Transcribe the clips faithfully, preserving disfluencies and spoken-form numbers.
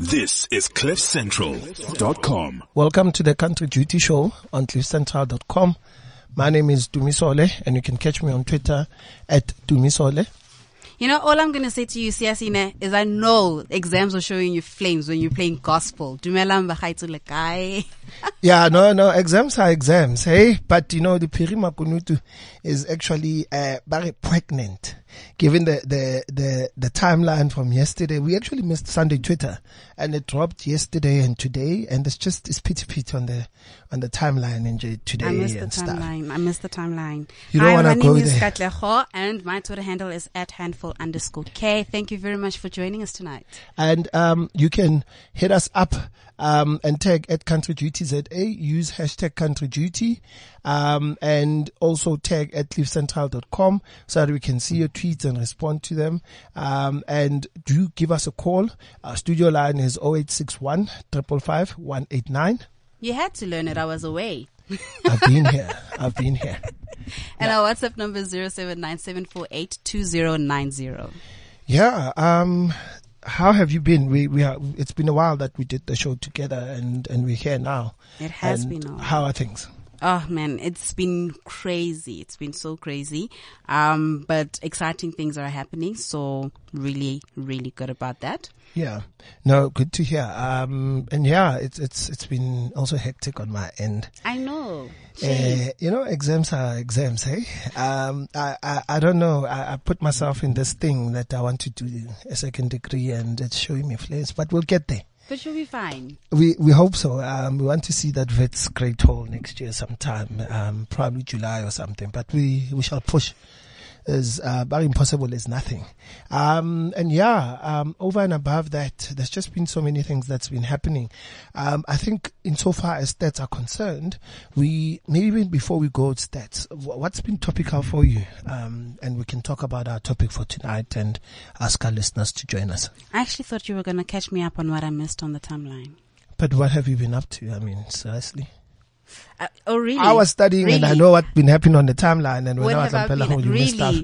This is cliff central dot com. Welcome to the Country Duty Show on cliff central dot com. My name is Dumi Sole, and you can catch me on Twitter at Dumi Sole. You know, all I'm going to say to you, Siyasine, is I know exams are showing you flames when you're playing gospel. Yeah, no, no, exams are exams, hey? But, you know, the Pirima Kunutu is actually uh, very pregnant. Given the, the, the, the timeline from yesterday, we actually missed Sunday Twitter, and it dropped yesterday and today, and it's just, it's pity-pity on the on the timeline and today I missed and the timeline. Stuff. I missed the timeline. You don't want to go there. My name is Katleho, and my Twitter handle is at handful underscore K. Thank you very much for joining us tonight. And um, you can hit us up um, and tag at Country Duty Z A, use hashtag Country Duty, um, and also tag at cliff central dot com so that we can see your tweets and respond to them. Um, and do give us a call. Our studio line is oh eight six one, five five five, one eight nine. You had to learn it. I was away. I've been here. I've been here. And yeah. Our WhatsApp number is zero seven nine seven four eight two zero nine zero. Yeah. Um, how have you been? We we are, it's been a while that we did the show together, and, and we're here now. It has and been a while. How are things? Oh man, it's been crazy. It's been so crazy. Um, but exciting things are happening. So really, really good about that. Yeah. No, good to hear. Um, and yeah, it's, it's, it's been also hectic on my end. I know. Uh, you know, exams are exams, hey? Um, I, I, I don't know. I, I put myself in this thing that I want to do a second degree, and it's showing me flares, but we'll get there. But you'll be fine. We we hope so. Um, we want to see that Vets Great Hall next year sometime, um, probably July or something. But we, we shall push. Is uh, very impossible is nothing. Um, and yeah, um, over and above that, there's just been so many things that's been happening. Um, I think insofar as stats are concerned, we maybe even before we go to stats, what's been topical for you? Um, and we can talk about our topic for tonight and ask our listeners to join us. I actually thought you were going to catch me up on what I missed on the timeline. But what have you been up to? I mean, seriously? Uh, oh really? I was studying, really? And I know what's been happening on the timeline, and when I was on Pelahol, you missed stuff.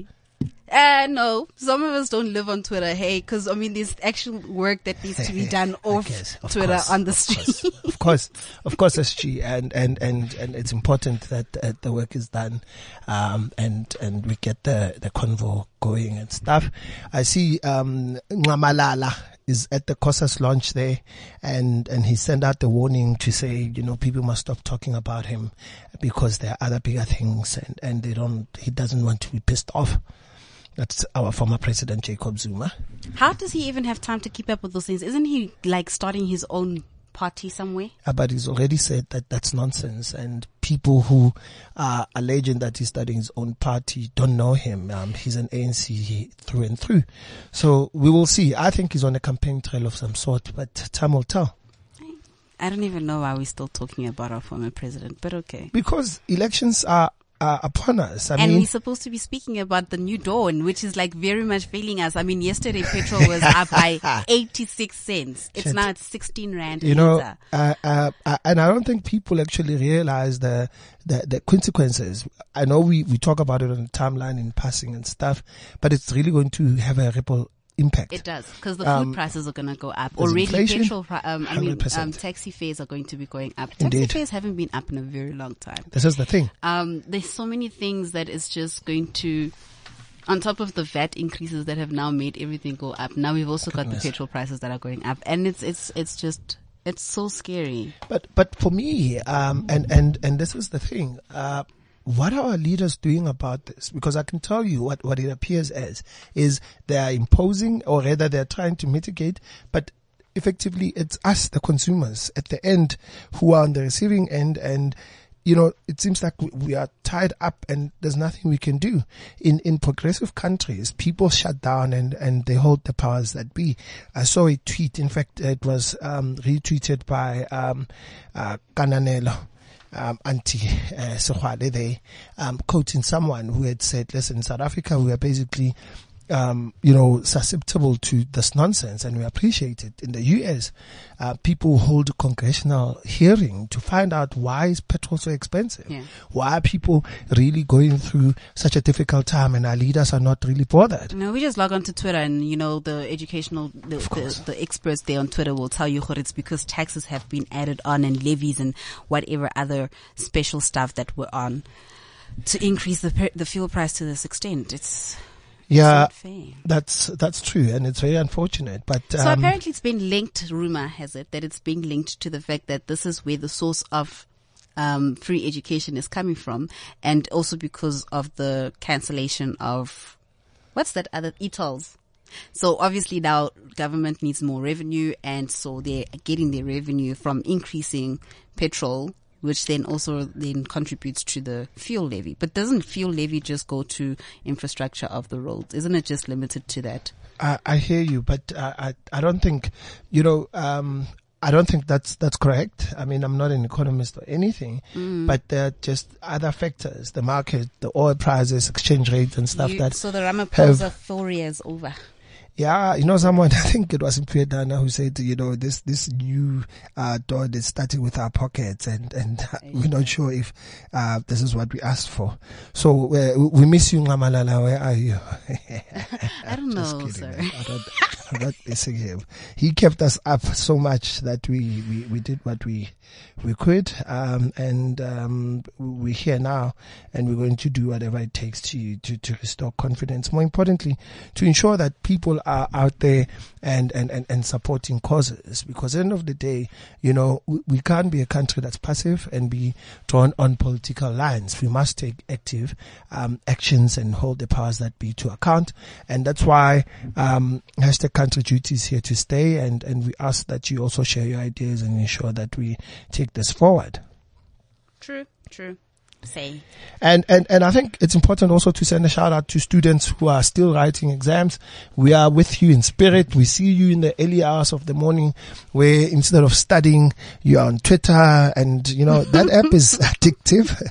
Uh, no, some of us don't live on Twitter, hey, because I mean, there's actual work that needs to be done off guess, of Twitter course, on the street. Of course, of course, S G, and and and and it's important that uh, the work is done, um, and and we get the the convo going and stuff. I see, um, Namalala is at the Kosa's launch there, and, and he sent out the warning to say, you know, people must stop talking about him because there are other bigger things, and, and they don't, he doesn't want to be pissed off. That's our former president, Jacob Zuma. How does he even have time to keep up with those things? Isn't he like starting his own party somewhere? Uh, but he's already said that that's nonsense, and people who are alleging that he's starting his own party don't know him. Um, he's an A N C through and through. So we will see. I think he's on a campaign trail of some sort, but time will tell. I don't even know why we're still talking about our former president, but okay. Because elections are Uh, upon us. I and mean, we're supposed to be speaking about the new dawn, which is like very much failing us. I mean, yesterday petrol was up by eighty-six cents. It's shit. Now it's sixteen rand. You know, uh, uh, uh, and I don't think people actually realize the, the, the consequences. I know we, we talk about it on the timeline in passing and stuff, but it's really going to have a ripple impact. It does, because the food um, prices are going to go up. Already petrol, um, I mean, um, taxi fares are going to be going up. Indeed. Taxi fares haven't been up in a very long time. This is the thing. Um, there's so many things that is just going to, on top of the V A T increases that have now made everything go up. Now we've also Goodness. got the petrol prices that are going up, and it's it's it's just it's so scary. But but for me, um, and and and this is the thing. Uh, What are our leaders doing about this? Because I can tell you what, what it appears as is they are imposing, or rather they are trying to mitigate, but effectively it's us, the consumers, at the end who are on the receiving end, and you know, it seems like we are tied up and there's nothing we can do. In in progressive countries, people shut down and, and they hold the powers that be. I saw a tweet, in fact, it was um, retweeted by um, uh, Kananelo. Um, Auntie uh, Sohwale, they um, quoting someone who had said, listen, in South Africa, we are basically um, you know, susceptible to this nonsense, and we appreciate it. In the U S, uh, people hold a congressional hearing to find out why is petrol so expensive? Yeah. Why are people really going through such a difficult time, and our leaders are not really bothered? No, we just log on to Twitter, and, you know, the educational, the, the, the experts there on Twitter will tell you it's because taxes have been added on and levies and whatever other special stuff that were on to increase the the fuel price to this extent. It's... Yeah, that's that's true, and it's very unfortunate. But um, so apparently, it's been linked. Rumor has it that it's being linked to the fact that this is where the source of um, free education is coming from, and also because of the cancellation of what's that other e-tolls. So obviously now government needs more revenue, and so they're getting their revenue from increasing petrol, which then also then contributes to the fuel levy. But doesn't fuel levy just go to infrastructure of the roads? Isn't it just limited to that? I, I hear you, but I, I, I don't think, you know, um, I don't think that's, that's correct. I mean, I'm not an economist or anything, mm. but there are just other factors, the market, the oil prices, exchange rates and stuff you, that. So the Ramaphosa theory is over. Yeah, you know, someone, I think it was in Piedana who said, you know, this, this new, uh, door that's starting with our pockets, and, and yeah. we're not sure if, uh, this is what we asked for. So, uh, we miss you, Ngamalala. Where are you? I don't know, kidding, sir. I don't, I'm not missing him. He kept us up so much that we, we, we did what we, we could. Um, and, um, we're here now, and we're going to do whatever it takes to, to, to restore confidence. More importantly, to ensure that people are out there and, and, and, and supporting causes, because at the end of the day, you know, we, we can't be a country that's passive and be drawn on political lines. We must take active um, actions and hold the powers that be to account. And that's why um, hashtag Country Duty is here to stay, and, and we ask that you also share your ideas and ensure that we take this forward. True, true. Say. And, and, and I think it's important also to send a shout out to students who are still writing exams. We are with you in spirit. We see you in the early hours of the morning where instead of studying, you are on Twitter, and you know, that app is addictive.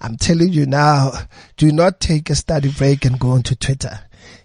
I'm telling you now, do not take a study break and go onto Twitter.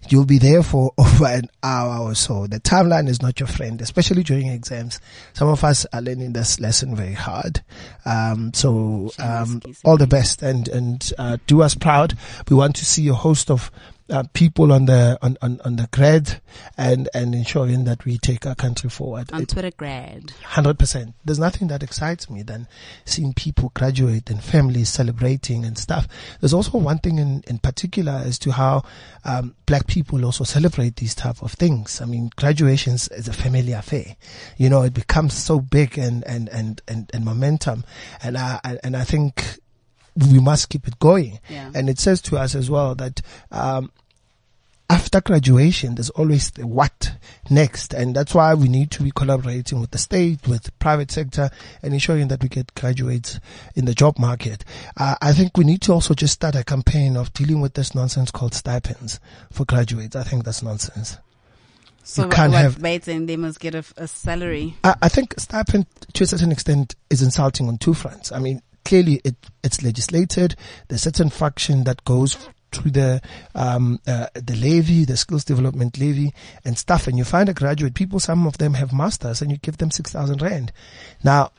You'll be there for over an hour or so. The timeline is not your friend, especially during exams. Some of us are learning this lesson very hard. Um, so, um, all the best, and, and, uh, do us proud. We want to see a host of, uh, people on the, on, on, on the grad, and, and ensuring that we take our country forward. On Twitter grad. one hundred percent. There's nothing that excites me than seeing people graduate and families celebrating and stuff. There's also one thing in, in particular as to how, um, black people also celebrate these type of things. I mean, graduations is a family affair. You know, it becomes so big and, and, and, and, and momentum. And I, and I think we must keep it going. Yeah. And it says to us as well that, um, after graduation, there's always the what next. And that's why we need to be collaborating with the state, with the private sector, and ensuring that we get graduates in the job market. Uh, I think we need to also just start a campaign of dealing with this nonsense called stipends for graduates. I think that's nonsense. So you can't what, have, mates, and they must get a, a salary. I, I think stipend, to a certain extent, is insulting on two fronts. I mean, clearly it, it's legislated. There's certain function that goes through the um uh, the levy, the skills development levy and stuff, and you find a graduate, people, some of them have masters, and you give them six thousand rand. Now,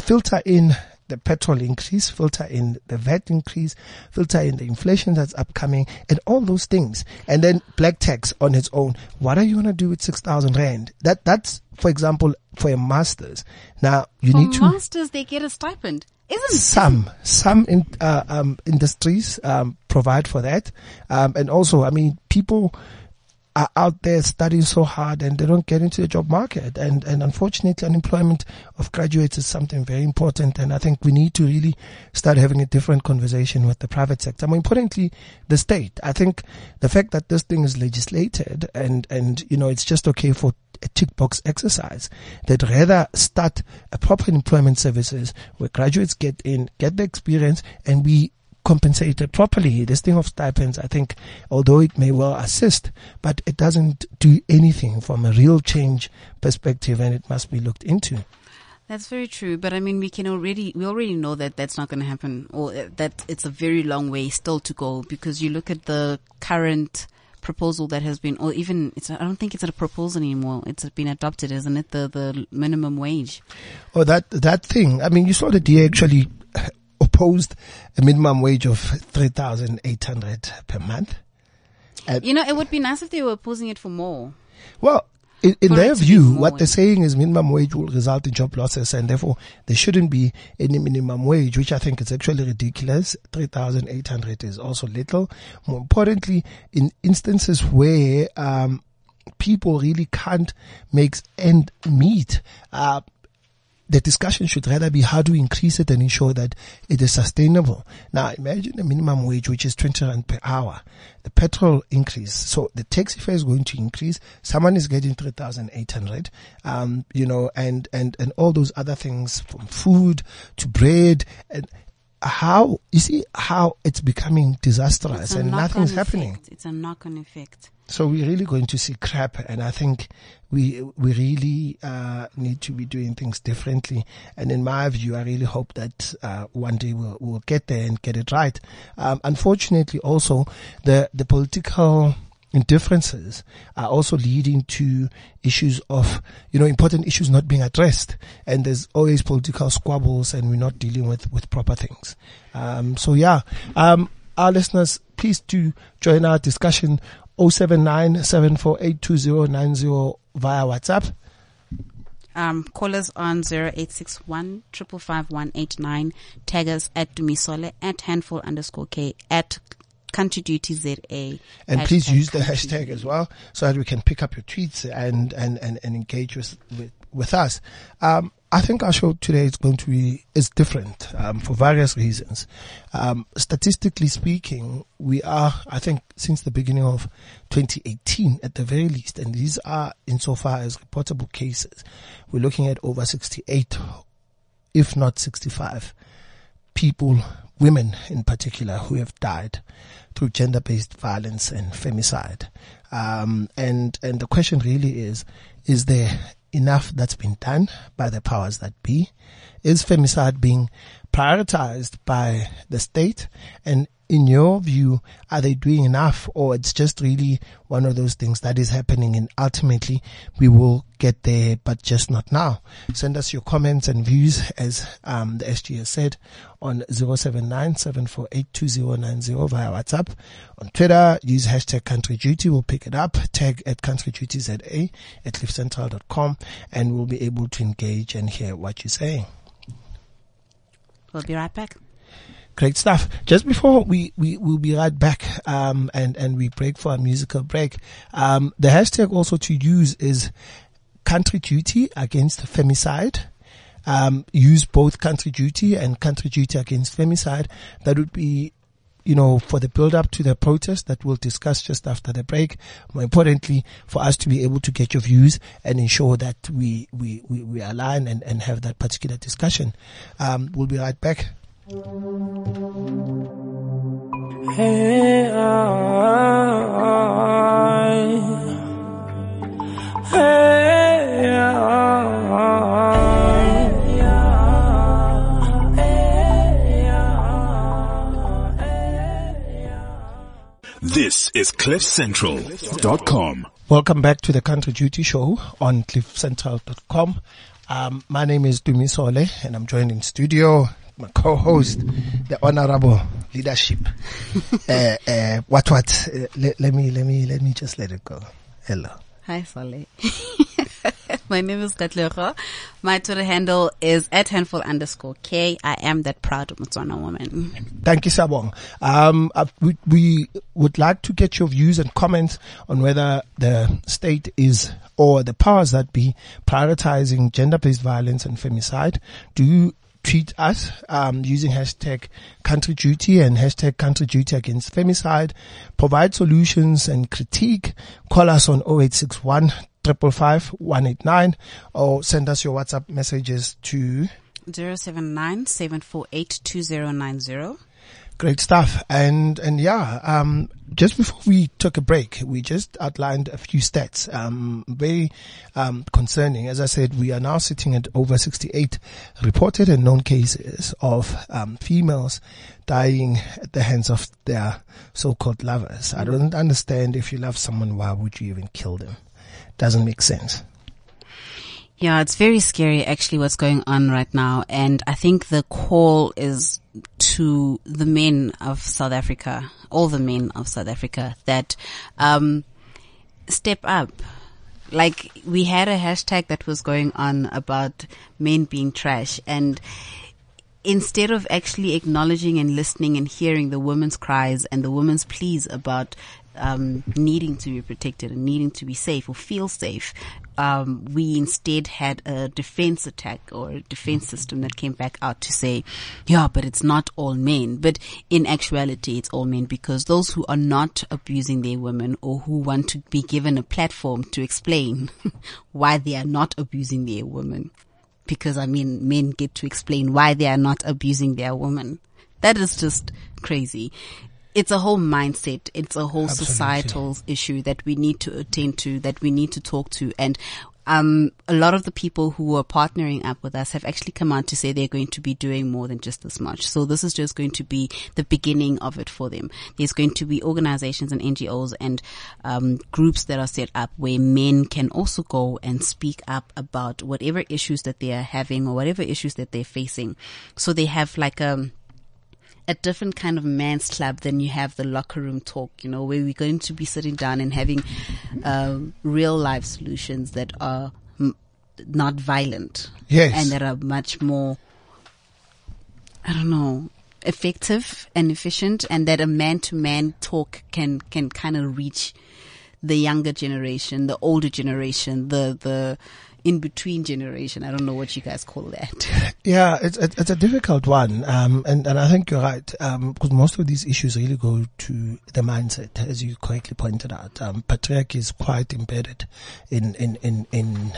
filter in the petrol increase, filter in the V A T increase, filter in the inflation that's upcoming, and all those things, and then black tax on its own. What are you gonna do with six thousand rand? That that's, for example, for a master's. Now you for need to masters they get a stipend. Isn't some some in, uh, um, industries um, provide for that, um, and also, I mean, people are out there studying so hard and they don't get into the job market, and and unfortunately, unemployment of graduates is something very important, and I think we need to really start having a different conversation with the private sector. More importantly, the state. I think the fact that this thing is legislated and and you know it's just okay for a tick box exercise. They'd rather start a proper employment services where graduates get in, get the experience, and we compensate it properly. This thing of stipends, I think, although it may well assist, but it doesn't do anything from a real change perspective, and it must be looked into. That's very true, but I mean, we can already, we already know that that's not going to happen, or that it's a very long way still to go, because you look at the current proposal that has been, or even, it's, I don't think it's a proposal anymore. It's been adopted, isn't it? The the minimum wage. Oh, that that thing. I mean, you saw the D A actually opposed a minimum wage of three thousand eight hundred per month. And you know, it would be nice if they were opposing it for more. Well, in, in their view, what they're saying is minimum wage will result in job losses, and therefore there shouldn't be any minimum wage, which I think is actually ridiculous. three thousand eight hundred is also little. More importantly, in instances where um, people really can't make end meet, uh, the discussion should rather be how to increase it and ensure that it is sustainable. Now, imagine the minimum wage, which is twenty rand per hour. The petrol increase. So the taxi fare is going to increase. Someone is getting three thousand eight hundred, um, you know, and, and, and all those other things from food to bread. And how, you see how it's becoming disastrous, it's and nothing's effect. happening. It's a knock-on effect. So we're really going to see crap, and I think we we really uh, need to be doing things differently. And in my view, I really hope that uh, one day we'll, we'll get there and get it right. Um, unfortunately, also the the political indifferences are also leading to issues of, you know, important issues not being addressed, and there's always political squabbles, and we're not dealing with with proper things. Um, so yeah, um, our listeners, please do join our discussion. oh seven nine, seven four eight, two oh nine oh via WhatsApp. Um, call us on zero eight six one, five five five, one eight nine. Tag us at Dumi Sole, at handful underscore K, at Country Duty Z A. And hashtag please use the hashtag as well so that we can pick up your tweets and, and, and, and engage with, with, with us. Um, I think our show today is going to be is different um, for various reasons. Um, statistically speaking, we are, I think, since the beginning of twenty eighteen at the very least, and these are insofar as reportable cases, we're looking at over sixty-eight, if not sixty-five, people, women in particular, who have died through gender-based violence and femicide. Um, and and the question really is, is there enough that's been done by the powers that be? Is femicide being prioritized by the state? And in your view, are they doing enough, or it's just really one of those things that is happening and ultimately we will get there, but just not now? Send us your comments and views, as um, the S G S said, on zero seven nine, seven four eight, two zero nine zero via WhatsApp. On Twitter, use hashtag Country Duty. We'll pick it up. Tag at Country Duty Z A at cliff central dot com, and we'll be able to engage and hear what you're saying. We'll be right back. Great stuff. Just before we, we, we'll be right back, um, and, and we break for a musical break. Um, the hashtag also to use is Country Duty Against Femicide. Um, use both Country Duty and Country Duty Against Femicide. That would be, you know, for the build up to the protest that we'll discuss just after the break. More importantly, for us to be able to get your views and ensure that we, we, we, we align and, and have that particular discussion. Um, we'll be right back. Hey, I, hey, I. This is cliff central dot com. Welcome back to the Country Duty Show on cliff central dot com. Um, my name is Dumi Sole, and I'm joined in studio my co-host, the honorable leadership. uh, uh, what, what? Uh, le- let me, let me, let me just let it go. Hello. Hi, Sole. My name is Katlego. My Twitter handle is at handful underscore K. I am that proud Motswana woman. Thank you, Sabong. Um, uh, we, we would like to get your views and comments on whether the state is, or the powers that be, prioritizing gender-based violence and femicide. Do you tweet us um, using hashtag Country Duty and hashtag Country Duty Against Femicide. Provide solutions and critique. Call us on oh eight six one, five five five, one eight nine, or send us your WhatsApp messages to zero seven nine, seven four eight, two zero nine zero. Great stuff. And, and yeah, um, just before we took a break, we just outlined a few stats, um, very, um, concerning. As I said, we are now sitting at over sixty-eight reported and known cases of, um, females dying at the hands of their so-called lovers. I don't understand. If you love someone, why would you even kill them? Doesn't make sense. Yeah, it's very scary actually what's going on right now. And I think the call is to the men of South Africa, all the men of South Africa, that um step up. Like, we had a hashtag that was going on about men being trash, and instead of actually acknowledging and listening and hearing the women's cries and the women's pleas about Um, needing to be protected and needing to be safe or feel safe, um, we instead had a defense attack or a defense system that came back out to say, yeah, but it's not all men. But in actuality, it's all men, because those who are not abusing their women or who want to be given a platform to explain why they are not abusing their women, because, I mean, men get to explain why they are not abusing their women. That is just crazy. It's a whole mindset. It's a whole Absolutely. societal issue that we need to attend to, that we need to talk to. And um a lot of the people who are partnering up with us have actually come out to say they're going to be doing more than just this much. So this is just going to be the beginning of it for them. There's going to be organizations and N G Os and um groups that are set up where men can also go and speak up about whatever issues that they are having or whatever issues that they're facing. So they have like a... a different kind of man's club than you have the locker room talk, you know, where we're going to be sitting down and having uh, real life solutions that are m- not violent. Yes. And that are much more, I don't know, effective and efficient, and that a man-to-man talk can, can kind of reach the younger generation, the older generation, the, the, in between generation. I don't know what you guys call that. Yeah, it's it's a difficult one, um, and and I think you're right, um, because most of these issues really go to the mindset, as you correctly pointed out. Um, patriarchy is quite embedded in in in in.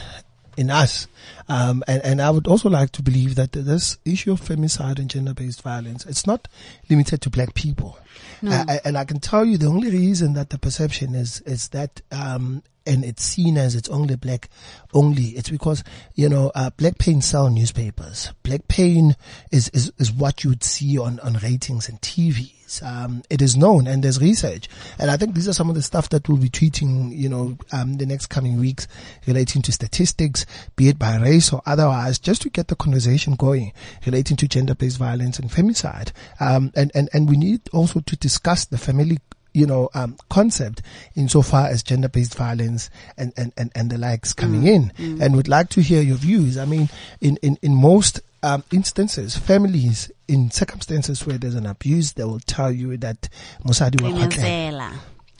in us. Um, and, and I would also like to believe that this issue of femicide and gender-based violence, it's not limited to black people. No. Uh, and I can tell you the only reason that the perception is, is that, um, and it's seen as it's only black only, it's because, you know, uh, black pain sell newspapers. Black pain is, is, is what you'd see on, on ratings and T V. Um, it is known, and there's research, and I think these are some of the stuff that we'll be treating, you know, um, the next coming weeks, relating to statistics, be it by race or otherwise, just to get the conversation going relating to gender-based violence and femicide. Um, and, and, and we need also to discuss the family, you know, um, concept insofar as gender-based violence and, and, and, and the likes coming mm. in. Mm. And we'd like to hear your views. I mean, in, in, in most Um, instances, families in circumstances where there's an abuse, they will tell you that Musadi wa Katlego,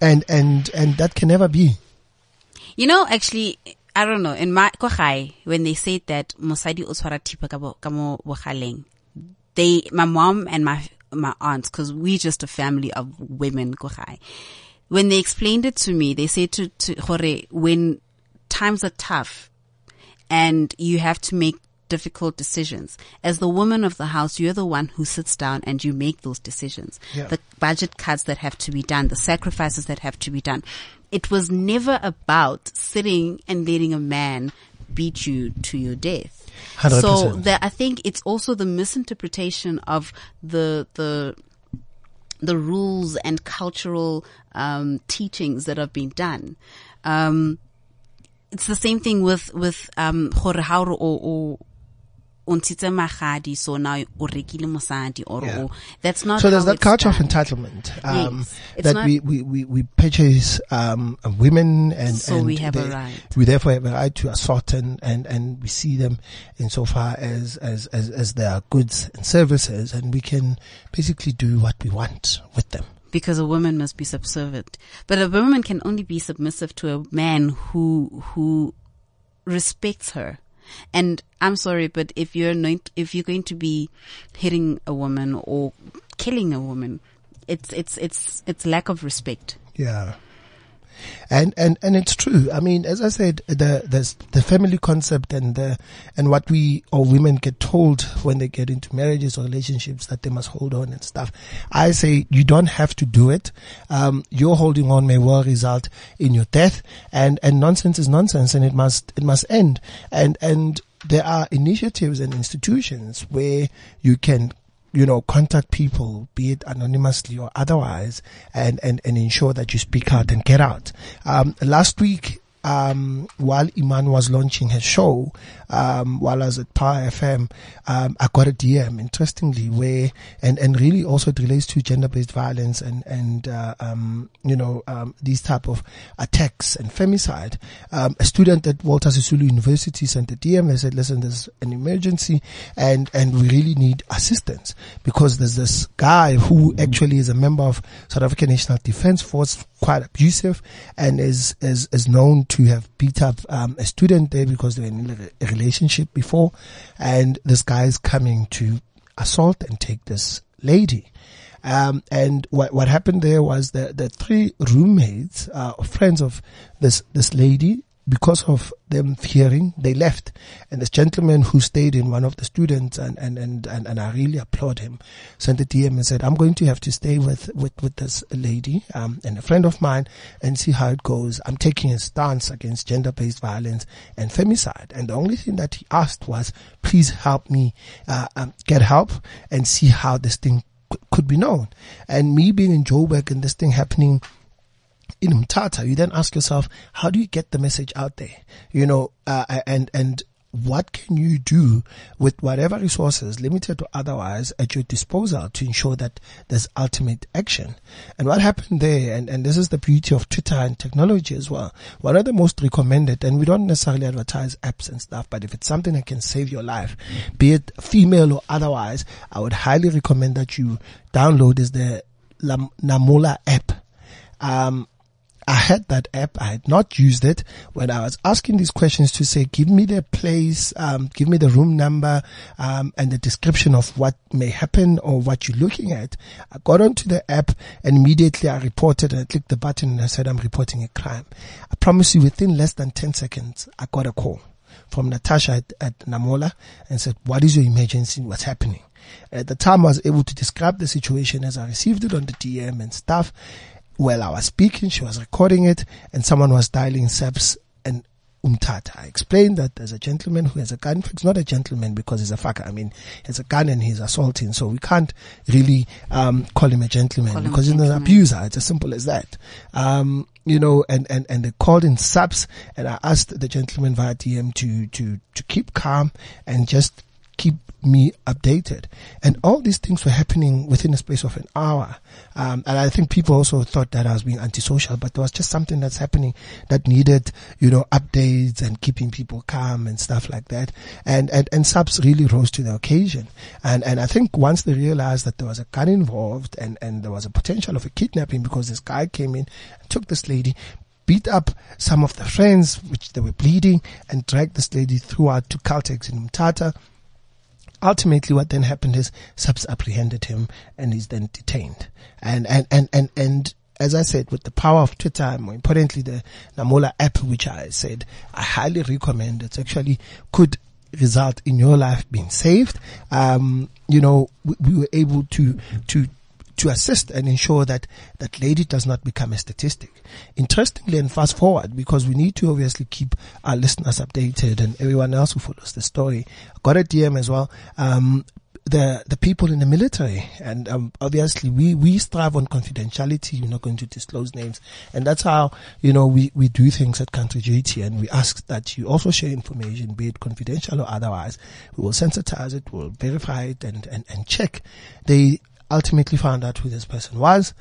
and and and that can never be. You know, actually, I don't know. In my kohai, when they say that Musadi o swara tipa kamo wakhaleng, they, my mom and my my aunts, because we just a family of women kohai. When they explained it to me, they said to to Hore, when times are tough, and you have to make difficult decisions, as the woman of the house, you're the one who sits down and you make those decisions. Yeah. The budget cuts that have to be done, the sacrifices that have to be done. It was never about sitting and letting a man beat you to your death. one hundred percent. So the, I think it's also the misinterpretation of the the the rules and cultural um, teachings that have been done. Um, it's the same thing with with um, Horehauro or untitse magadi, so now o rekile mosadi or that's not. So there's that culture done. Of entitlement, um, yes, that we, we, we, we purchase um, women, and so and we have they, a right. We therefore have a right to assault and, and, and we see them insofar as as, as as their goods and services, and we can basically do what we want with them. Because a woman must be subservient, but a woman can only be submissive to a man who who respects her. And I'm sorry, but if you're not, if you're going to be hitting a woman or killing a woman, it's it's it's it's lack of respect. Yeah, And, and, and it's true. I mean, as I said, the, the, the family concept and the, and what we or women get told when they get into marriages or relationships that they must hold on and stuff. I say you don't have to do it. Um, your holding on may well result in your death, and, and nonsense is nonsense, and it must, it must end. And, and there are initiatives and institutions where you can, you know, contact people, be it anonymously or otherwise, and, and, and ensure that you speak out and get out. Um, last week, um, while Iman was launching her show, um, while I was at Power F M, um, I got a D M, interestingly, where, and, and really also it relates to gender-based violence and, and, uh, um, you know, um, these type of attacks and femicide. Um, a student at Walter Sisulu University sent a D M. They said, listen, there's an emergency and, and we really need assistance because there's this guy who actually is a member of South African National Defence Force, quite abusive, and is, is, is known to have beat up, um, a student there because they were in a relationship before, and this guy is coming to assault and take this lady. Um, and what, what happened there was that the three roommates, uh, friends of this, this lady, because of them fearing, they left. And this gentleman who stayed in one of the students, and, and, and, and, and I really applaud him, sent a D M and said, I'm going to have to stay with, with, with this lady, um, and a friend of mine, and see how it goes. I'm taking a stance against gender-based violence and femicide. And the only thing that he asked was, please help me, uh, um, get help and see how this thing c- could be known. And me being in Joburg and this thing happening in Mthatha, you then ask yourself, how do you get the message out there? You know, uh, and, and what can you do with whatever resources, limited or otherwise, at your disposal to ensure that there's ultimate action? And what happened there, and, and this is the beauty of Twitter and technology as well. One of the most recommended, and we don't necessarily advertise apps and stuff, but if it's something that can save your life, be it female or otherwise, I would highly recommend that you download is the Lam- Namola app. Um, I had that app. I had not used it when I was asking these questions to say, give me the place, um, give me the room number, um, and the description of what may happen or what you're looking at. I got onto the app and immediately I reported, and I clicked the button and I said, I'm reporting a crime. I promise you within less than ten seconds, I got a call from Natasha at, at Namola and said, what is your emergency? What's happening? At the time I was able to describe the situation as I received it on the D M and stuff. Well, I was speaking, she was recording it, and someone was dialing SAPS and Umtata. I explained that there's a gentleman who has a gun. It's not a gentleman because he's a fucker. I mean, he has a gun and he's assaulting, so we can't really um call him a gentleman call because he's an abuser. It's as simple as that. Um, you know, and, and, and they called in SAPS, and I asked the gentleman via D M to, to, to keep calm and just keep me updated. And all these things were happening within a space of an hour. Um, and I think people also thought that I was being antisocial, but there was just something that's happening that needed, you know, updates and keeping people calm and stuff like that. And, and, and SAPS really rose to the occasion. And, and I think once they realized that there was a gun involved and, and there was a potential of a kidnapping because this guy came in and took this lady, beat up some of the friends, which they were bleeding, and dragged this lady throughout to Caltex in Mthatha. Ultimately, what then happened is SAPS apprehended him and he's then detained. And, and, and, and, and as I said, with the power of Twitter and more importantly, the Namola app, which I said I highly recommend, it actually could result in your life being saved. Um, you know, we, we were able to, to, to assist and ensure that that lady does not become a statistic. Interestingly, and fast forward, because we need to obviously keep our listeners updated and everyone else who follows the story. I got a D M as well. Um, the, the people in the military, and um, obviously we, we strive on confidentiality. We're not going to disclose names. And that's how, you know, we, we do things at Country Duty, and we ask that you also share information, be it confidential or otherwise. We will sensitize it, we'll verify it and, and, and check. They, ultimately found out who this person was.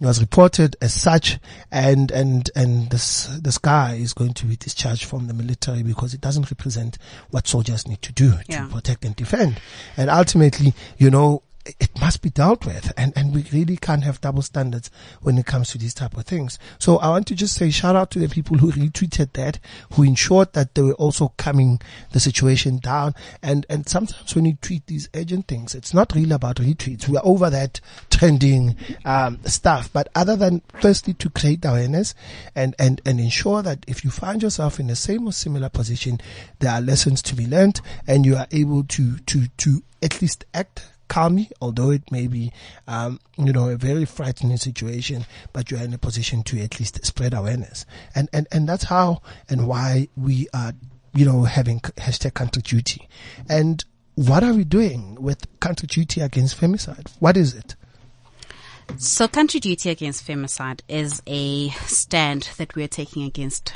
It was reported as such, and, and, and this, this guy is going to be discharged from the military because it doesn't represent what soldiers need to do to yeah. protect and defend. And ultimately, you know, it must be dealt with, and, and we really can't have double standards when it comes to these type of things. So I want to just say shout out to the people who retweeted that, who ensured that they were also calming the situation down. And, and sometimes when you tweet these urgent things, it's not really about retweets. We are over that trending um, stuff. But other than firstly to create awareness and, and, and ensure that if you find yourself in the same or similar position, there are lessons to be learned and you are able to, to, to at least act calmly, although it may be, um, you know, a very frightening situation, but you're in a position to at least spread awareness. And, and, and that's how and why we are, you know, having hashtag Country Duty. And what are we doing with Country Duty Against Femicide? What is it? So Country Duty Against Femicide is a stand that we are taking against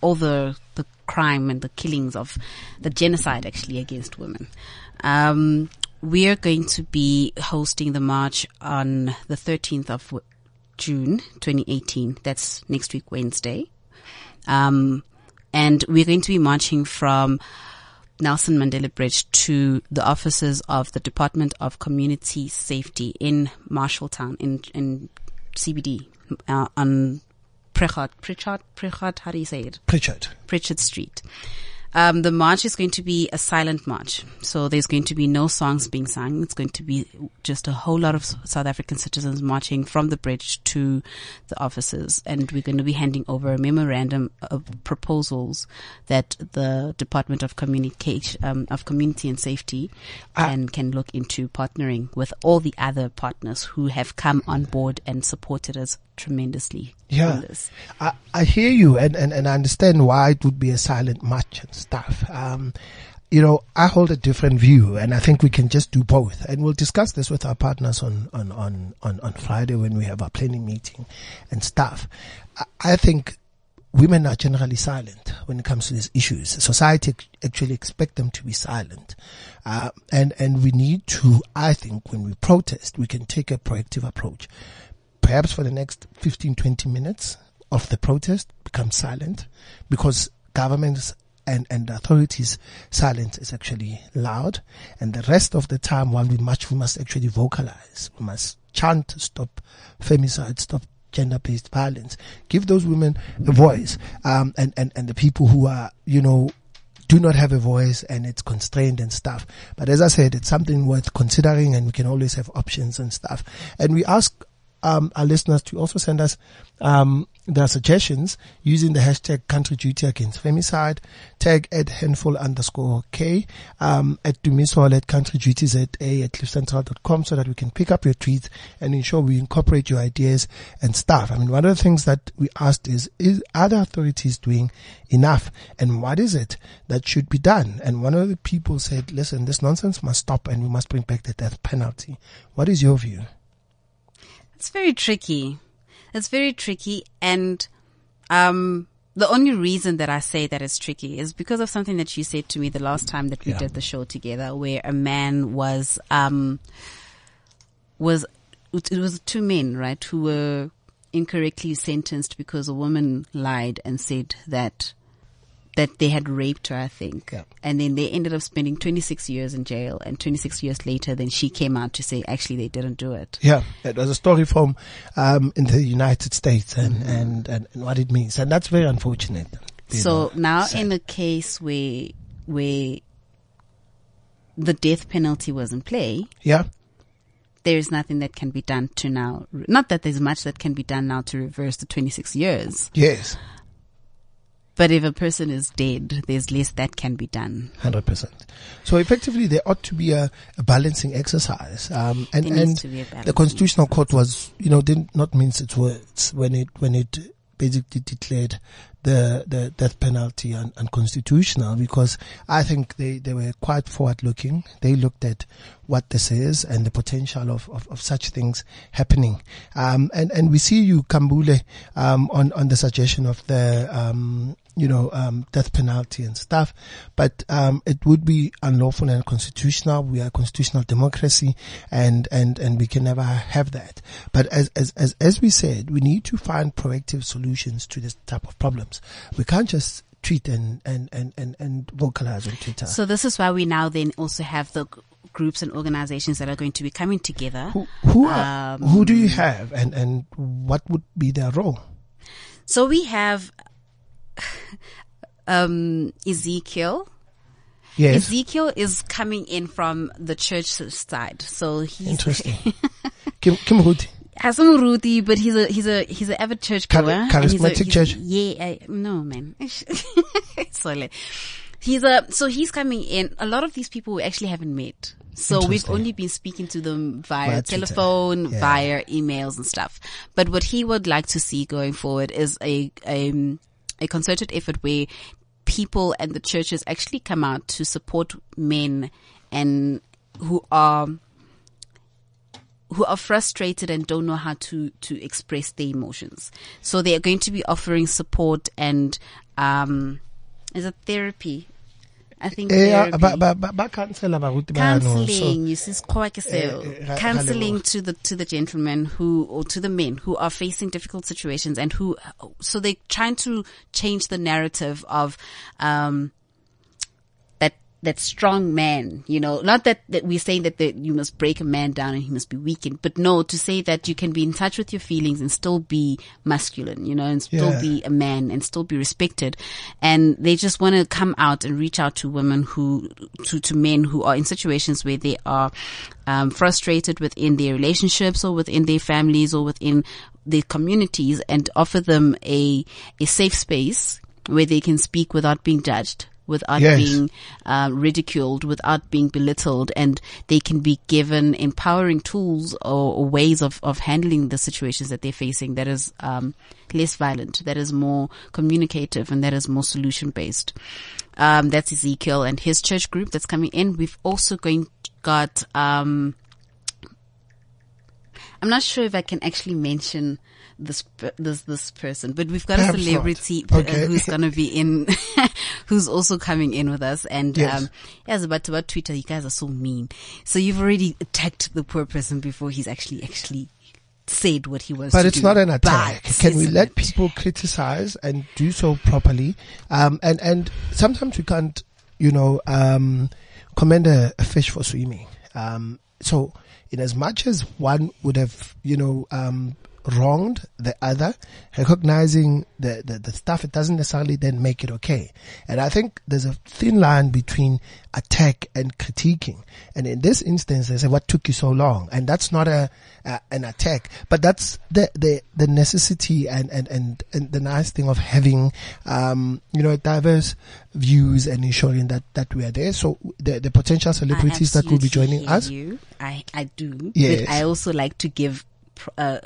all the, the crime and the killings of the genocide actually against women. Um, We are going to be hosting the march on the thirteenth of w- June, twenty eighteen. That's next week, Wednesday. Um, and we're going to be marching from Nelson Mandela Bridge to the offices of the Department of Community Safety in Marshalltown, in, in C B D, uh, on Pritchard, Pritchard, Pritchard, how do you say it? Pritchard. Pritchard Street. Um, the march is going to be a silent march. So there's going to be no songs being sung. It's going to be just a whole lot of South African citizens marching from the bridge to the offices. And we're going to be handing over a memorandum of proposals that the Department of Communication, um, of Community and Safety can, can look into partnering with all the other partners who have come on board and supported us tremendously. Yeah, I, I hear you and, and, and I understand why it would be a silent march and stuff. Um, you know, I hold a different view and I think we can just do both. And we'll discuss this with our partners on, on, on, on, on Friday when we have our planning meeting and stuff. I, I think women are generally silent when it comes to these issues. Society actually expect them to be silent. Uh, and, and we need to, I think, when we protest, we can take a proactive approach. Perhaps for the next fifteen, twenty minutes of the protest, become silent, because governments and, and authorities' silence is actually loud. And the rest of the time while we march, we must actually vocalize. We must chant, stop femicide, stop gender-based violence. Give those women a voice. Um, and, and, and the people who are, you know, do not have a voice and it's constrained and stuff. But as I said, it's something worth considering and we can always have options and stuff. And we ask Um, our listeners to also send us um, their suggestions using the hashtag Country Duty Against Femicide, tag at handful underscore K, um, at Dumi Sole, at Country Duty Z A, at cliff central dot com, so that we can pick up your tweets and ensure we incorporate your ideas and stuff. I mean, one of the things that we asked is, is are the authorities doing enough? And what is it that should be done? And one of the people said, listen, this nonsense must stop and we must bring back the death penalty. What is your view? It's very tricky. It's very tricky. And um, the only reason that I say that it's tricky is because of something that you said to me the last time that we yeah. did the show together, where a man was, um, was, it was two men, right, who were incorrectly sentenced because a woman lied and said that, that they had raped her, I think. Yeah. And then they ended up spending twenty-six years in jail, and twenty-six years later, then she came out to say, actually, they didn't do it. Yeah. It was a story from, um, in the United States and, mm-hmm. and, and, and what it means. And that's very unfortunate. So know, now sad. In a case where, where the death penalty was in play. Yeah. There is nothing that can be done to now. Not that there's much that can be done now to reverse the twenty-six years. Yes. But if a person is dead, there's less that can be done. one hundred percent. So effectively, there ought to be a, a balancing exercise. Um, and and the Constitutional exercise. Court was, you know, did not mince its words when it, when it basically declared the, the death penalty un, unconstitutional, because I think they, they were quite forward looking. They looked at what this is and the potential of, of, of such things happening. Um, and, and we see you, Kambule, um, on, on the suggestion of the, um, you know, um, death penalty and stuff, but, um, it would be unlawful and unconstitutional. We are a constitutional democracy and, and, and we can never have that. But as, as, as, as we said, we need to find proactive solutions to this type of problems. We can't just tweet and, and, and, and, and vocalize on Twitter. So this is why we now then also have the groups and organizations that are going to be coming together. Who who, are, um, who do you have, and, and what would be their role? So we have um, Ezekiel. Yes. Ezekiel is coming in from the church side. So he's interesting. Kim Kim Ruti. Hassan Ruti, but he's a he's a he's an avid church goer. Char- charismatic he's a, church. He's, yeah, I, no man. So late. He's a, so he's coming in. A lot of these people we actually haven't met. So we've only been speaking to them via, via telephone, yeah. via emails and stuff. But what he would like to see going forward is a, a, a concerted effort where people and the churches actually come out to support men and who are, who are frustrated and don't know how to, to express their emotions. So they are going to be offering support and, um, is a therapy. I think yeah, but but but counseling, you see, counseling to the to the gentlemen who or to the men who are facing difficult situations and who, so they're trying to change the narrative of um that that strong man. You know, not that, that we're saying that the, you must break a man down and he must be weakened, but no, to say that you can be in touch with your feelings and still be masculine, you know, and still yeah. be a man and still be respected. And they just want to come out and reach out to women who, to, to men who are in situations where they are um, frustrated within their relationships or within their families or within their communities, and offer them a, a safe space where they can speak without being judged, without yes. being uh, ridiculed, without being belittled, and they can be given empowering tools or, or ways of, of handling the situations that they're facing that is um, less violent, that is more communicative, and that is more solution-based. Um, that's Ezekiel and his church group that's coming in. We've also going got um, – I'm not sure if I can actually mention – this this this person, but we've got Perhaps a celebrity okay. who's going to be in who's also coming in with us, and yes. um yes about about Twitter, you guys are so mean, so you've already attacked the poor person before he's actually actually said what he was. But to it's do. Not an attack. But can we let it. people criticize and do so properly? Um and and sometimes we can't, you know, um commend a, a fish for swimming. Um so in as much as one would have, you know, um wronged the other, recognizing the, the, the stuff, it doesn't necessarily then make it okay. And I think there's a thin line between attack and critiquing. And in this instance, they say, what took you so long? And that's not a, a an attack, but that's the, the, the necessity and, and, and, and the nice thing of having, um, you know, diverse views and ensuring that, that we are there. So the, the potential celebrities that will be joining us. You. I, I do. Yes. But I also like to give, uh,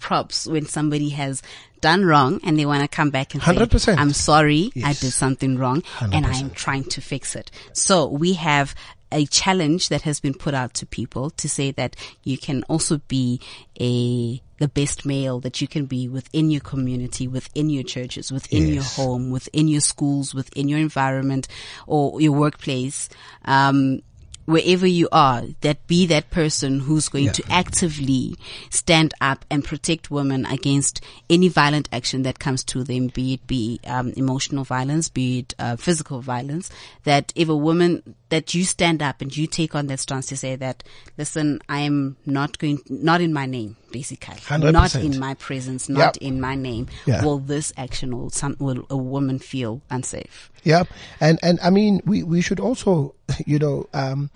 props when somebody has done wrong and they want to come back and one hundred percent say, I'm sorry, yes. I did something wrong one hundred percent and I'm trying to fix it. So we have a challenge that has been put out to people to say that you can also be a, the best male that you can be within your community, within your churches, within yes. your home, within your schools, within your environment or your workplace. Um, Wherever you are, that be that person who's going yeah. to actively stand up and protect women against any violent action that comes to them, be it be um, emotional violence, be it uh, physical violence. That if a woman, that you stand up and you take on that stance to say that, listen, I am not going, not in my name, basically, one hundred percent not in my presence, not yep. in my name. Yeah. Will this action or some will a woman feel unsafe? Yeah, and and I mean, we we should also, you know, um,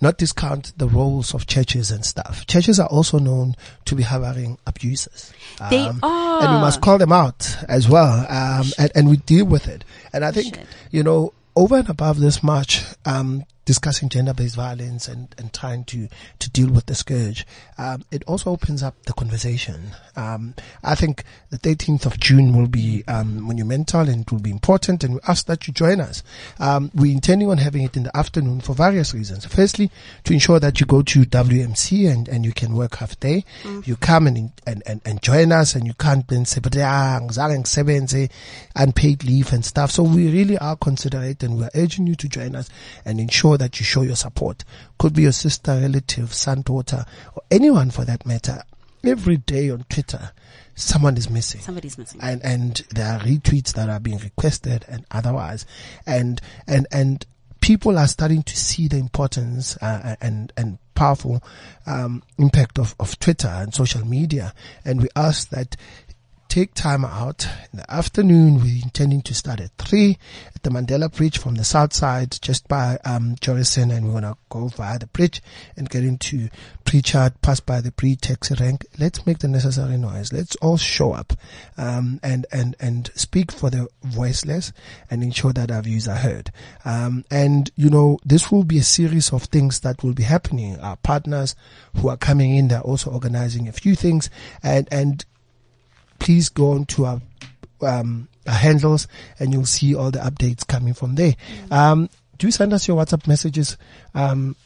not discount the roles of churches and stuff. Churches are also known to be harboring abusers. Um, they are, and we must call them out as well. Um, and, and we deal with it. And I think, you know, over and above this much, um, discussing gender-based violence and and trying to to deal with the scourge, um, it also opens up the conversation. Um, I think the thirteenth of June will be um, monumental and it will be important, and we ask that you join us. Um, we're intending on having it in the afternoon for various reasons. Firstly, to ensure that you go to W M C and and you can work half day. Mm. You come and and and and join us, and you can't then say unpaid leave and stuff. So we really are considerate, and we are urging you to join us and ensure that you show your support. Could be your sister, relative, son, daughter, or anyone for that matter. Every day on Twitter, someone is missing. Somebody's missing. And and there are retweets that are being requested and otherwise. And and and people are starting to see the importance uh, and and powerful um, impact of, of Twitter and social media. And we ask that take time out in the afternoon. We're intending to start at three at the Mandela Bridge from the south side, just by um, Jorison, and we're going to go via the bridge and get into Pritchard, pass by the pre-taxi rank. Let's make the necessary noise. Let's all show up um, and, and, and speak for the voiceless and ensure that our views are heard. Um, and, you know, this will be a series of things that will be happening. Our partners who are coming in, they're also organizing a few things, and, and please go on to our, um, our handles, and you'll see all the updates coming from there. Um, do send us your WhatsApp messages. Um,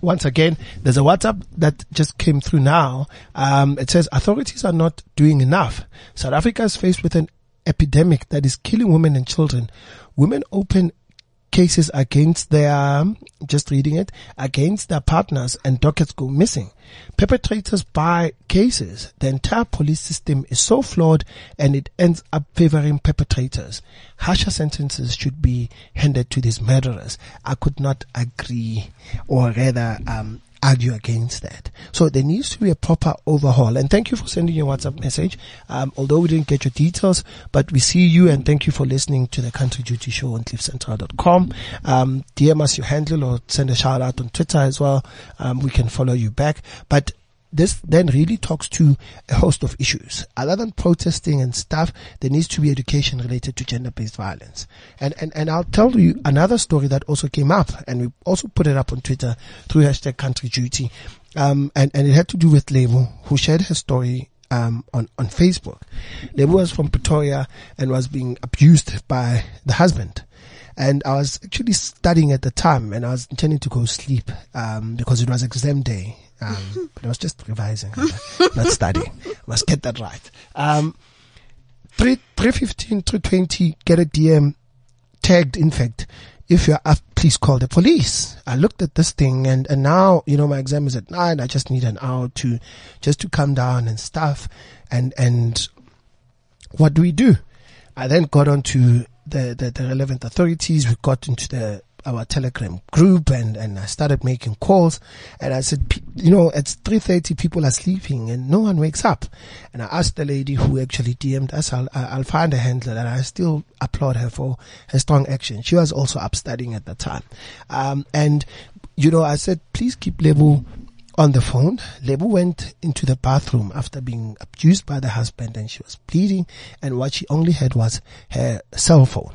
once again, there's a WhatsApp that just came through now. Um, it says authorities are not doing enough. South Africa is faced with an epidemic that is killing women and children. Women open cases against their, just reading it, against their partners, and dockets go missing. Perpetrators buy cases. The entire police system is so flawed, and it ends up favoring perpetrators. Harsher sentences should be handed to these murderers. I could not agree, or rather, um, argue against that. So there needs to be a proper overhaul. And thank you for sending your WhatsApp message. Um, although we didn't get your details, but we see you, and thank you for listening to the Country Duty Show on cliff central dot com. Um, D M us your handle, or send a shout out on Twitter as well. Um, we can follow you back. But this then really talks to a host of issues. Other than protesting and stuff, there needs to be education related to gender-based violence. And, and, and I'll tell you another story that also came up, and we also put it up on Twitter through hashtag Country Duty. Um, and, and it had to do with Levo, who shared her story, um, on, on Facebook. Levo was from Pretoria and was being abused by the husband. And I was actually studying at the time, and I was intending to go sleep, um, because it was exam day. Um, but I was just revising, not studying. Must get that right. Um, three, three fifteen, three twenty. Get a D M tagged. In fact, if you're up, please call the police. I looked at this thing, and, and now, you know, my exam is at nine. I just need an hour to, just to come down and stuff. And, and what do we do? I then got onto the, the, the relevant authorities. We got into the, our Telegram group, and, and I started making calls, and I said, you know, it's three thirty, people are sleeping and no one wakes up. And I asked the lady who actually D M'd us, I'll, I'll find a handler, and I still applaud her for her strong action. She was also up studying at the time. Um, and, you know, I said, please keep Lebo on the phone. Lebo went into the bathroom after being abused by the husband, and she was bleeding, and what she only had was her cell phone.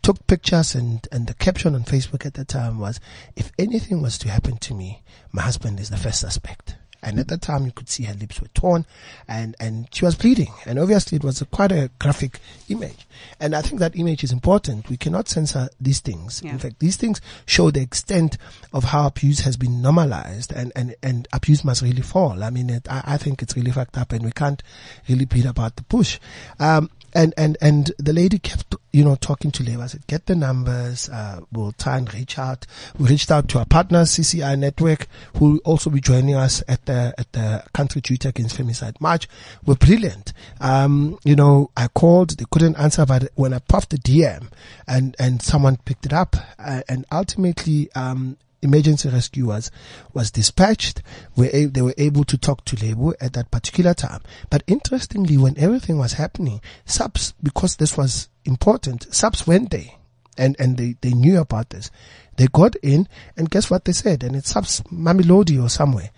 Took pictures, and, and the caption on Facebook at the time was, if anything was to happen to me, my husband is the first suspect. And at that time, you could see her lips were torn, and, and she was bleeding. And obviously, it was a, quite a graphic image. And I think that image is important. We cannot censor these things. Yeah. In fact, these things show the extent of how abuse has been normalized, and, and, and abuse must really fall. I mean, it, I, I think it's really fucked up, and we can't really beat about the bush. Um, And, and, and the lady kept, you know, talking to Levo. I said, get the numbers, uh, we'll try and reach out. We reached out to our partners, C C I Network, who will also be joining us at the, at the Country Duty Against Femicide March. Were brilliant. Um, you know, I called, they couldn't answer, but when I puffed the D M and, and someone picked it up, uh, and ultimately, um, emergency rescuers was dispatched, where they were able to talk to Levo at that particular time. But interestingly, when everything was happening, SAPS, because this was important, SAPS went there, and, and they, they knew about this. They got in, and guess what they said? And it's SAPS Mamelodi or somewhere.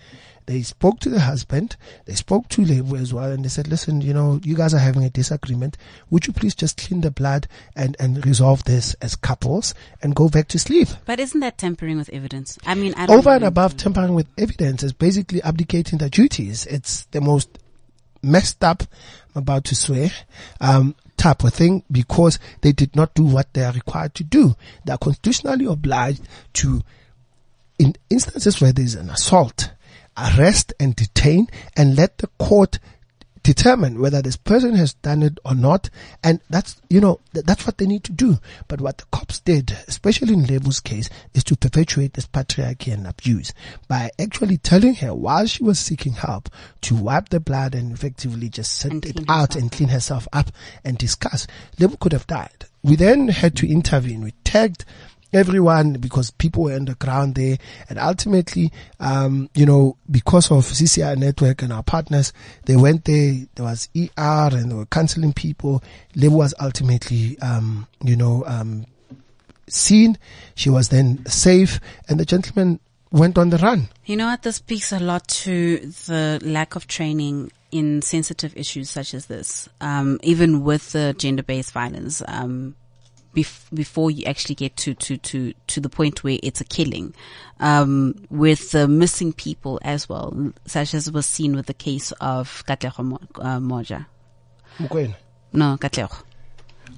They spoke to the husband, they spoke to Levo as well, and they said, listen, you know, you guys are having a disagreement. Would you please just clean the blood and, and resolve this as couples and go back to sleep? But isn't that tampering with evidence? I mean, I don't Over and above tampering with evidence is basically abdicating their duties. It's the most messed up, I'm about to swear, um, type of thing, because they did not do what they are required to do. They are constitutionally obliged to, in instances where there is an assault, arrest and detain, and let the court determine whether this person has done it or not. And that's, you know, th- that's what they need to do. But what the cops did, especially in Levo's case, is to perpetuate this patriarchy and abuse by actually telling her, while she was seeking help, to wipe the blood and effectively just send it out and clean herself up and discuss. Levo could have died. We then had to intervene. We tagged everyone, because people were underground there. And ultimately, um, you know, because of C C I Network and our partners, they went there, there was E R and they were counseling people. Levo was ultimately, um, you know, um, seen. She was then safe and the gentleman went on the run. You know what, this speaks a lot to the lack of training in sensitive issues such as this, um, even with the gender-based violence, um, before you actually get to, to, to, to the point where it's a killing, um, with uh, missing people as well, such as was seen with the case of Katlego uh, Moja. Bukle. No, Katlego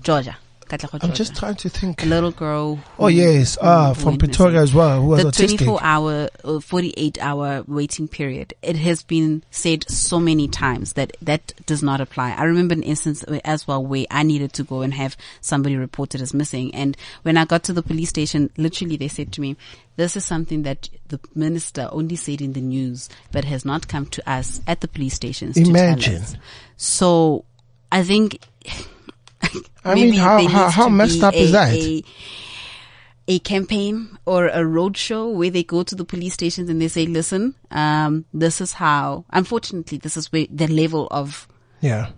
Georgia. Katlego Georgia. I'm just trying to think. A little girl. Oh yes, ah, from Pretoria missing as well. Who was the autistic. twenty-four hour, or forty-eight hour waiting period. It has been said so many times that that does not apply. I remember an instance as well where I needed to go and have somebody reported as missing, and when I got to the police station, literally they said to me, "This is something that the minister only said in the news, but has not come to us at the police stations." Imagine. To tell us. So, I think. I mean, how how, how messed up a, is that? A, a campaign or a roadshow where they go to the police stations and they say, "Listen, um, this is how." Unfortunately, this is where the level of yeah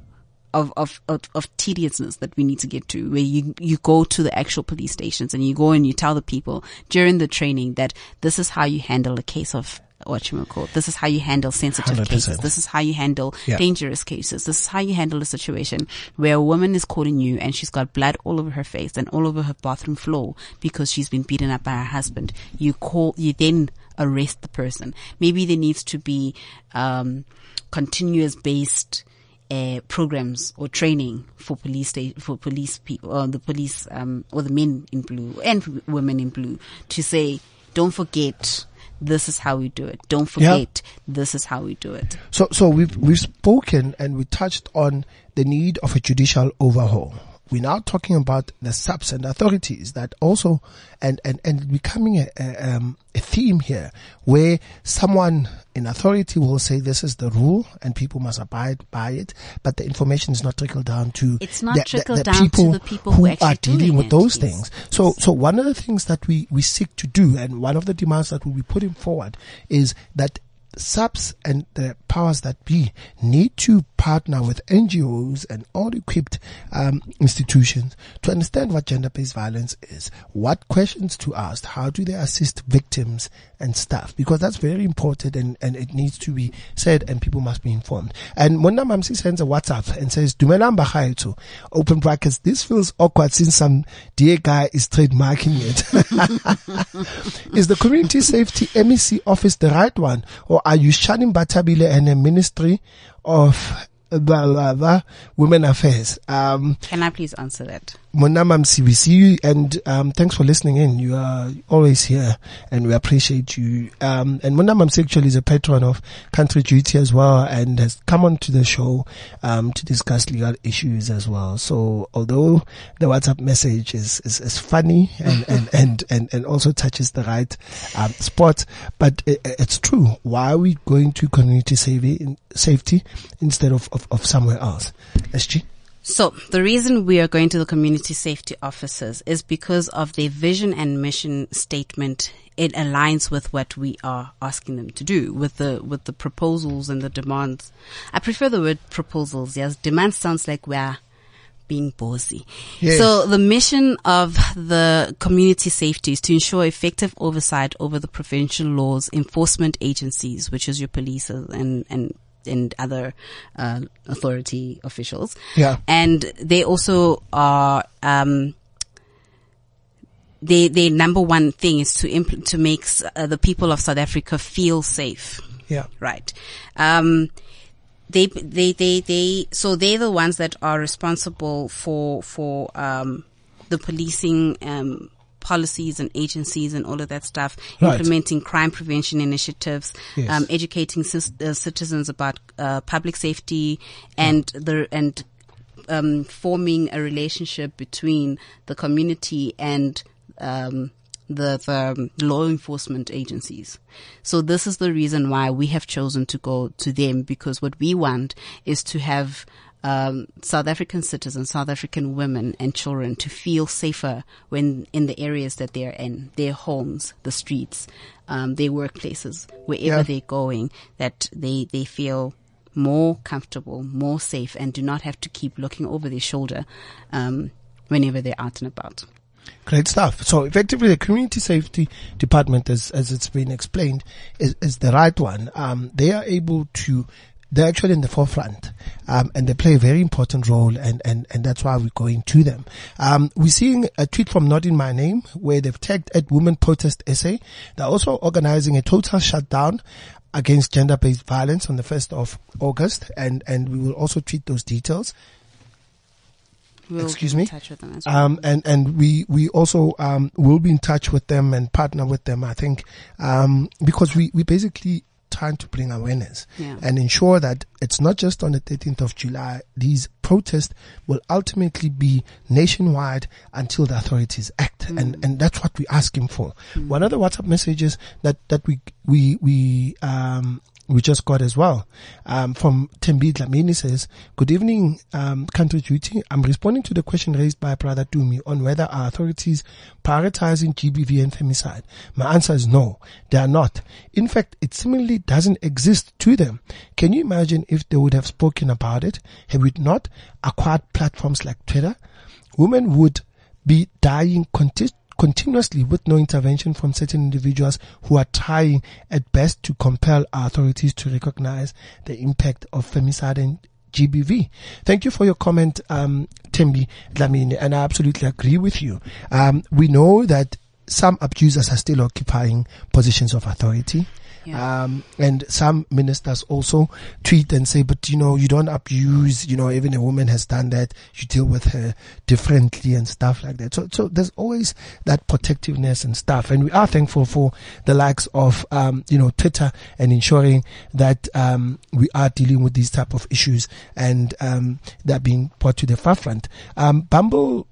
of, of of of tediousness that we need to get to, where you you go to the actual police stations and you go and you tell the people during the training that this is how you handle a case of. What you call this is how you handle sensitive one hundred percent cases. This is how you handle yeah. dangerous cases. This is how you handle a situation where a woman is calling you and she's got blood all over her face and all over her bathroom floor because she's been beaten up by her husband. You call, you then arrest the person. Maybe there needs to be um, continuous based uh, programs or training for police sta- for police people, or the police um, or the men in blue and women in blue to say, "Don't forget. This is how we do it. Don't forget, yeah. this is how we do it." So, so we've, we've spoken and we touched on the need of a judicial overhaul. We're now talking about the S A P S and authorities that also, and, and, and becoming a, a, um, a theme here where someone in authority will say this is the rule and people must abide by it, but the information is not trickled down to it's not the, trickled the, the down people, to the people who, who are dealing with it. those yes. things. So, yes. so one of the things that we, we seek to do and one of the demands that we'll be putting forward is that S A P S and the powers that be need to partner with N G Os and all equipped um, institutions to understand what gender-based violence is, what questions to ask, how do they assist victims and staff, because that's very important and, and it needs to be said and people must be informed. And Monamam C B C sends a WhatsApp and says, "Dumelang bagaetsho," open brackets, "This feels awkward since some D A guy is trademarking it." "Is the Community Safety M E C office the right one, or are you shunning Batabile and the Ministry of blah, blah, blah, Women Affairs?" Um, Can I please answer that? Monamam C B C, and um, thanks for listening in. You are always here and we appreciate you. Um, and Monamam actually is a patron of Country Duty as well and has come on to the show um, to discuss legal issues as well. So although the WhatsApp message is, is, is funny and, and, and, and, and also touches the right um, spot, but it, it's true. Why are we going to community safety instead of, of, of somewhere else? S G? So the reason we are going to the community safety officers is because of their vision and mission statement. It aligns with what we are asking them to do, with the with the proposals and the demands. I prefer the word proposals. Yes, demand sounds like we're being bossy. Yes. So the mission of the community safety is to ensure effective oversight over the provincial laws enforcement agencies, which is your police and and. and other uh, authority officials. Yeah. And they also are, um, they, their number one thing is to impl- to make uh, the people of South Africa feel safe. Yeah. Right. Um, they, they, they, they, so they're the ones that are responsible for, for, um, the policing, um, policies and agencies and all of that stuff, right. Implementing crime prevention initiatives, yes. um, educating c- uh, citizens about uh, public safety, and yeah. the and um, forming a relationship between the community and um, the, the law enforcement agencies. So this is the reason why we have chosen to go to them, because what we want is to have um, South African citizens, South African women and children to feel safer when in the areas that they're in, their homes, the streets, um, their workplaces, wherever yeah. they're going, that they, they feel more comfortable, more safe, and do not have to keep looking over their shoulder um, whenever they're out and about. Great stuff. So effectively the community safety department, as, as it's been explained, is, is the right one. Um, they are able to, they're actually in the forefront, um, and they play a very important role, and, and, and that's why we're going to them. Um, we're seeing a tweet from Not in My Name where they've tagged at Women Protest S A. They're also organizing a total shutdown against gender-based violence on the first of August, and, and we will also tweet those details. We'll Excuse me. Touch with them as well. Um, and, and we, we also, um, will be in touch with them and partner with them, I think, um, because we, we basically trying to bring awareness yeah. and ensure that it's not just on the thirteenth of July. These protests will ultimately be nationwide until the authorities act. Mm. And, and that's what we're asking for. Mm. One of the WhatsApp messages that, that we, we, we, um, we just got as well, um, from Tembi Dlamini says, good evening, um, Country Duty. I'm responding to the question raised by Brother Dumi on whether our authorities prioritizing G B V and femicide. My answer is no, they are not. In fact, it seemingly doesn't exist to them. Can you imagine if they would have spoken about it? Have we not acquired platforms like Twitter? Women would be dying continuously. continuously with no intervention from certain individuals who are trying at best to compel our authorities to recognize the impact of femicide and G B V. Thank you for your comment, um, Tembi Dlamini, and I absolutely agree with you. Um, we know that some abusers are still occupying positions of authority. Yeah. Um, and some ministers also tweet and say, but you know, you don't abuse, you know, even a woman has done that, you deal with her differently and stuff like that. So, so there's always that protectiveness and stuff. And we are thankful for the likes of, um, you know, Twitter and ensuring that, um, we are dealing with these type of issues and, um, that being brought to the forefront. Um, Bumble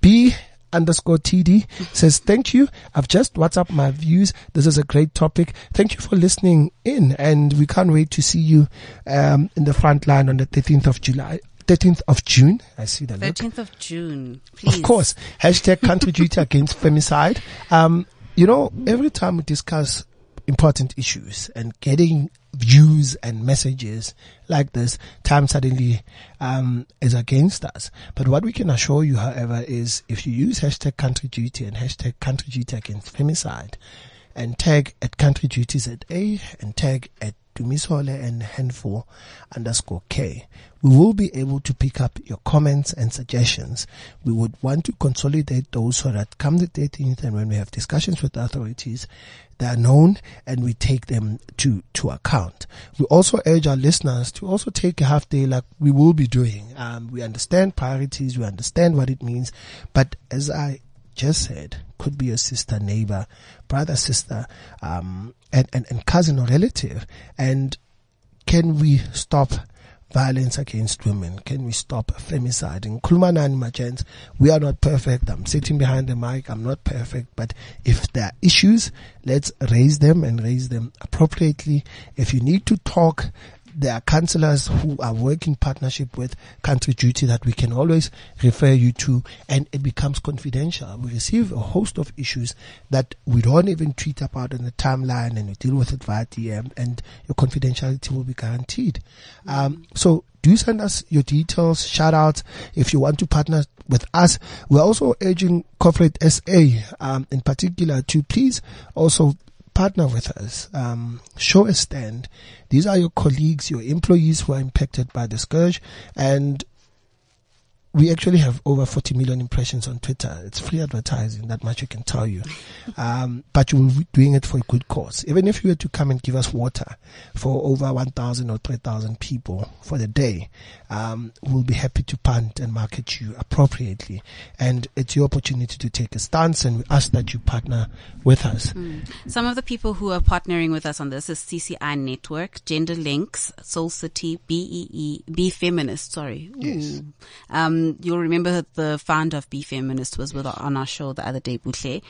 Bee underscore T D says, thank you. I've just WhatsApped my views. This is a great topic. Thank you for listening in, and we can't wait to see you um, in the front line on the thirteenth of July. thirteenth of June. I see that. thirteenth of June. Please. Of course. Hashtag Country Duty Against Femicide. Um, you know, every time we discuss important issues and getting views and messages like this, time suddenly um is against us. But what we can assure you, however, is if you use hashtag Country Duty and hashtag Country Duty Against Femicide and tag at Country Duty Z A and tag at Dumi Sole and handful underscore K, we will be able to pick up your comments and suggestions. We would want to consolidate those so that come the eighteenth and when we have discussions with the authorities, they are known and we take them to, to account. We also urge our listeners to also take a half day like we will be doing. Um, we understand priorities, we understand what it means, but as I just said, could be your sister, neighbor, brother, sister, um, and, and, and cousin or relative. And can we stop violence against women? Can we stop femicide? In Kulumanani, Machenz, we are not perfect. I'm sitting behind the mic. I'm not perfect. But if there are issues, let's raise them and raise them appropriately. If you need to talk, there are counsellors who are working partnership with Country Duty that we can always refer you to, and it becomes confidential. We receive a host of issues that we don't even tweet about in the timeline, and we deal with it via D M, and your confidentiality will be guaranteed. Um, so do send us your details, shout outs if you want to partner with us. We're also urging corporate S A, um, in particular to please also partner with us, um, show a stand. These are your colleagues, your employees who are impacted by the scourge, and we actually have over forty million impressions on Twitter. It's free advertising, that much I can tell you. Um, but you will be doing it for a good cause. Even if you were to come and give us water for over one thousand or three thousand people for the day, um, we'll be happy to punt and market you appropriately. And it's your opportunity to take a stance, and we ask that you partner with us. Mm. Some of the people who are partnering with us on this is C C I Network, Gender Links, Soul City, B E E, Be Feminist, sorry. Yes. Um, Um, you'll remember the founder of Be Feminist was with our, on our show the other day, Bukle.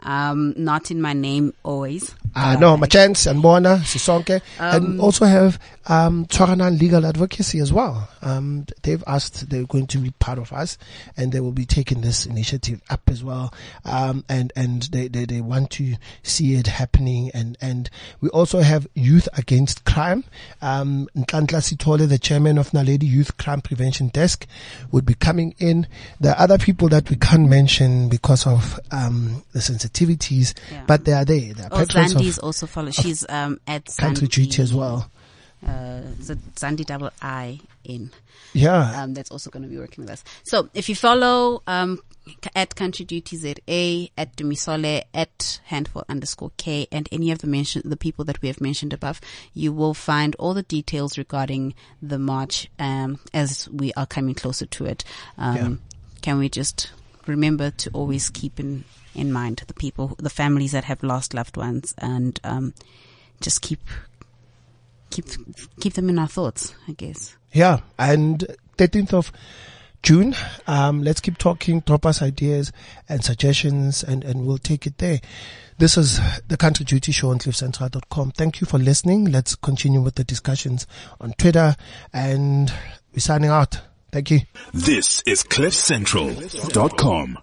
Um, Not in My Name, always. Uh, no, Machenz and Mwana Sisonke. Um, and also have um, Chawana Legal Advocacy as well. Um, they've asked, they're going to be part of us, and they will be taking this initiative up as well. Um, and and they, they, they want to see it happening. And, and we also have Youth Against Crime. Um, Ntandla, the chairman of Naledi Youth Crime Prevention Desk, would be coming in. There are other people that we can't mention because of um, the sensitivities, yeah. but they are there. They are oh, Zandi is also following. She's um, at Country Duty as well. Uh, Zandi double I in. Yeah. Um, that's also going to be working with us. So if you follow um, at Country Duty Z A, at Dumi Sole, at handful underscore K, and any of the mention, the people that we have mentioned above, you will find all the details regarding the march um, as we are coming closer to it. Um, yeah. Can we just remember to always keep in, in mind the people, the families that have lost loved ones, and um, just keep keep keep them in our thoughts, I guess. Yeah, and thirteenth of June, um, let's keep talking, drop us ideas and suggestions, and, and we'll take it there. This is the Country Duty Show on cliff central dot com. Thank you for listening. Let's continue with the discussions on Twitter, and we're signing out. Thank you. This is cliff central dot com.